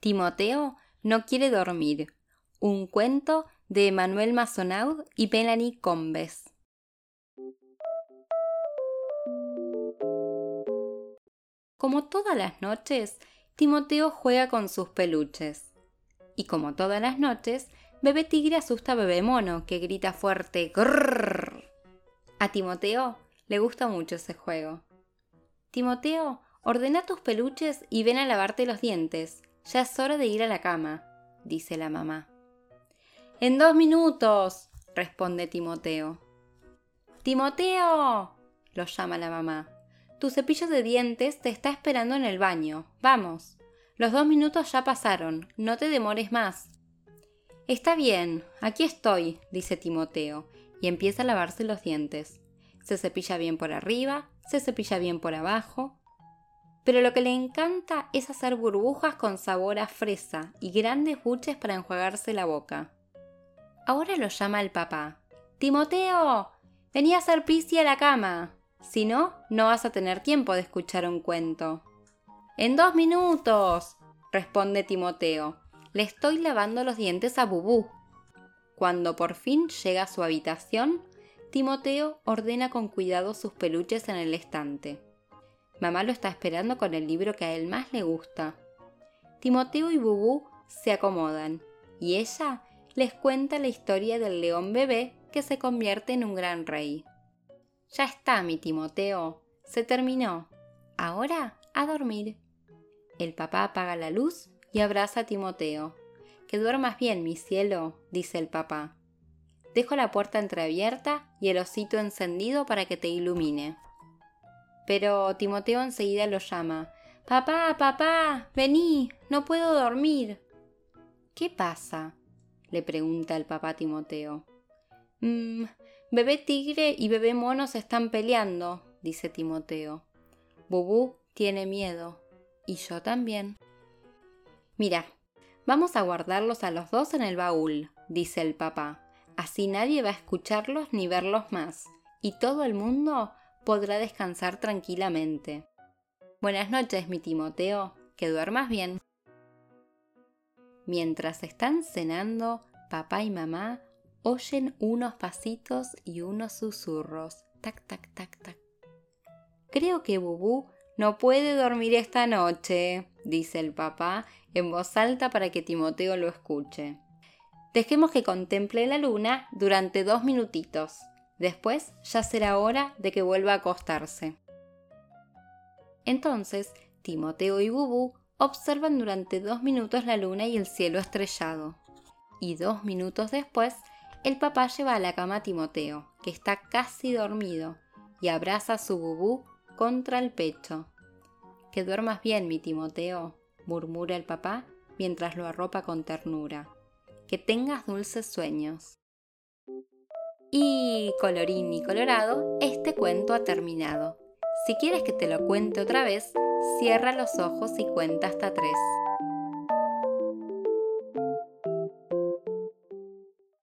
Timoteo no quiere dormir. Un cuento de Emmanuelle Mazonaud y Melanie Combes. Como todas las noches, Timoteo juega con sus peluches. Y como todas las noches, bebé tigre asusta a bebé mono, que grita fuerte "grrrr". A Timoteo le gusta mucho ese juego. Timoteo, ordena tus peluches y ven a lavarte los dientes. Ya es hora de ir a la cama, dice la mamá. En 2 minutos, responde Timoteo. ¡Timoteo!, lo llama la mamá. Tu cepillo de dientes te está esperando en el baño. Vamos. Los 2 minutos ya pasaron. No te demores más. Está bien, aquí estoy, dice Timoteo, y empieza a lavarse los dientes. Se cepilla bien por arriba, se cepilla bien por abajo. Pero lo que le encanta es hacer burbujas con sabor a fresa y grandes buches para enjuagarse la boca. Ahora lo llama el papá. ¡Timoteo! Vení a hacer pis a la cama. Si no, no vas a tener tiempo de escuchar un cuento. En 2 minutos, responde Timoteo. Le estoy lavando los dientes a Bubú. Cuando por fin llega a su habitación, Timoteo ordena con cuidado sus peluches en el estante. Mamá lo está esperando con el libro que a él más le gusta. Timoteo y Bubú se acomodan y ella les cuenta la historia del león bebé que se convierte en un gran rey. Ya está, mi Timoteo, se terminó. Ahora a dormir. El papá apaga la luz y abraza a Timoteo. Que duermas bien, mi cielo, dice el papá. Dejo la puerta entreabierta y el osito encendido para que te ilumine. Pero Timoteo enseguida lo llama. «Papá, papá, vení, no puedo dormir». «¿Qué pasa?», le pregunta el papá a Timoteo. Bebé tigre y bebé mono se están peleando», dice Timoteo. «Bubú tiene miedo, y yo también». «Mira, vamos a guardarlos a los 2 en el baúl», dice el papá. «Así nadie va a escucharlos ni verlos más, y todo el mundo podrá descansar tranquilamente. Buenas noches, mi Timoteo, que duermas bien». Mientras están cenando, papá y mamá oyen unos pasitos y unos susurros. Tac, tac, tac, tac. Creo que Bubú no puede dormir esta noche, dice el papá en voz alta para que Timoteo lo escuche. Dejemos que contemple la luna durante 2 minutitos. Después ya será hora de que vuelva a acostarse. Entonces, Timoteo y Bubú observan durante 2 minutos la luna y el cielo estrellado. Y 2 minutos después, el papá lleva a la cama a Timoteo, que está casi dormido, y abraza a su Bubú contra el pecho. «Que duermas bien, mi Timoteo», murmura el papá mientras lo arropa con ternura. «Que tengas dulces sueños». Y colorín y colorado, este cuento ha terminado. Si quieres que te lo cuente otra vez, cierra los ojos y cuenta hasta 3.